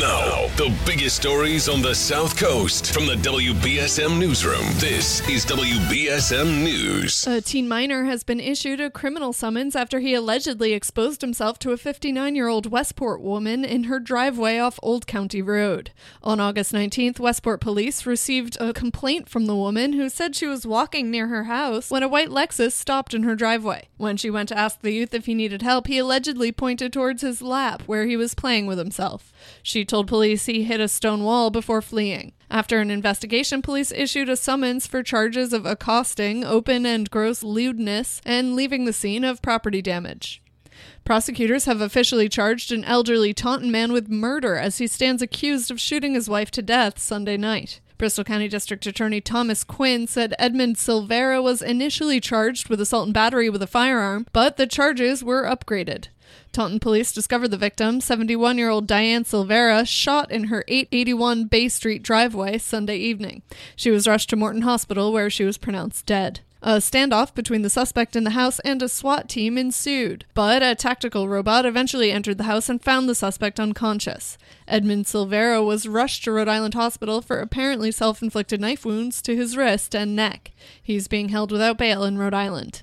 Now, the biggest stories on the South Coast from the WBSM Newsroom. This is WBSM News. A teen minor has been issued a criminal summons after he allegedly exposed himself to a 59-year-old Westport woman in her driveway off Old County Road. On August 19th, Westport police received a complaint from the woman who said she was walking near her house when a white Lexus stopped in her driveway. When she went to ask the youth if he needed help, he allegedly pointed towards his lap where he was playing with himself. She told police he hit a stone wall before fleeing. After an investigation, police issued a summons for charges of accosting, open and gross lewdness, and leaving the scene of property damage. Prosecutors have officially charged an elderly Taunton man with murder as he stands accused of shooting his wife to death Sunday night. Bristol County District Attorney Thomas Quinn said Edmund Silvera was initially charged with assault and battery with a firearm, but the charges were upgraded. Taunton police discovered the victim, 71-year-old Diane Silvera, shot in her 881 Bay Street driveway Sunday evening. She was rushed to Morton Hospital, where she was pronounced dead. A standoff between the suspect in the house and a SWAT team ensued, but a tactical robot eventually entered the house and found the suspect unconscious. Edmund Silvera was rushed to Rhode Island Hospital for apparently self-inflicted knife wounds to his wrist and neck. He's being held without bail in Rhode Island.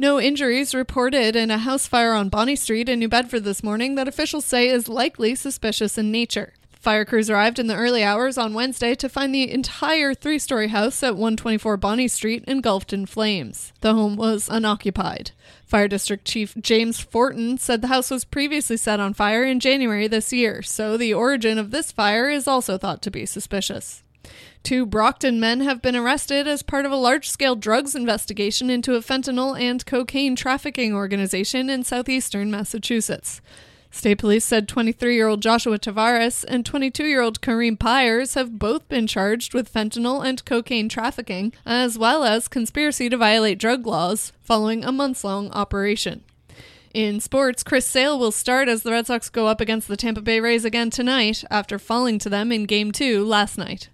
No injuries reported in a house fire on Bonnie Street in New Bedford this morning that officials say is likely suspicious in nature. Fire crews arrived in the early hours on Wednesday to find the entire three-story house at 124 Bonnie Street engulfed in flames. The home was unoccupied. Fire District Chief James Fortin said the house was previously set on fire in January this year, so the origin of this fire is also thought to be suspicious. 2 Brockton men have been arrested as part of a large-scale drugs investigation into a fentanyl and cocaine trafficking organization in southeastern Massachusetts. State police said 23-year-old Joshua Tavares and 22-year-old Kareem Pyers have both been charged with fentanyl and cocaine trafficking, as well as conspiracy to violate drug laws, following a months-long operation. In sports, Chris Sale will start as the Red Sox go up against the Tampa Bay Rays again tonight after falling to them in Game 2 last night.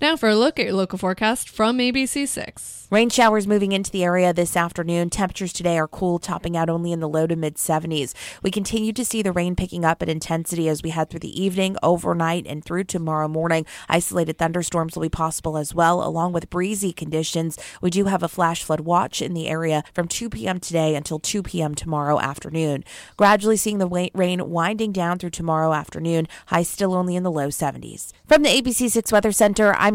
Now for a look at your local forecast from ABC6. Rain showers moving into the area this afternoon. Temperatures today are cool, topping out only in the low to mid-70s. We continue to see the rain picking up in intensity as we head through the evening, overnight, and through tomorrow morning. Isolated thunderstorms will be possible as well, along with breezy conditions. We do have a flash flood watch in the area from 2 p.m. today until 2 p.m. tomorrow afternoon. Gradually seeing the rain winding down through tomorrow afternoon. Highs still only in the low 70s. From the ABC6 Weather Center, I'm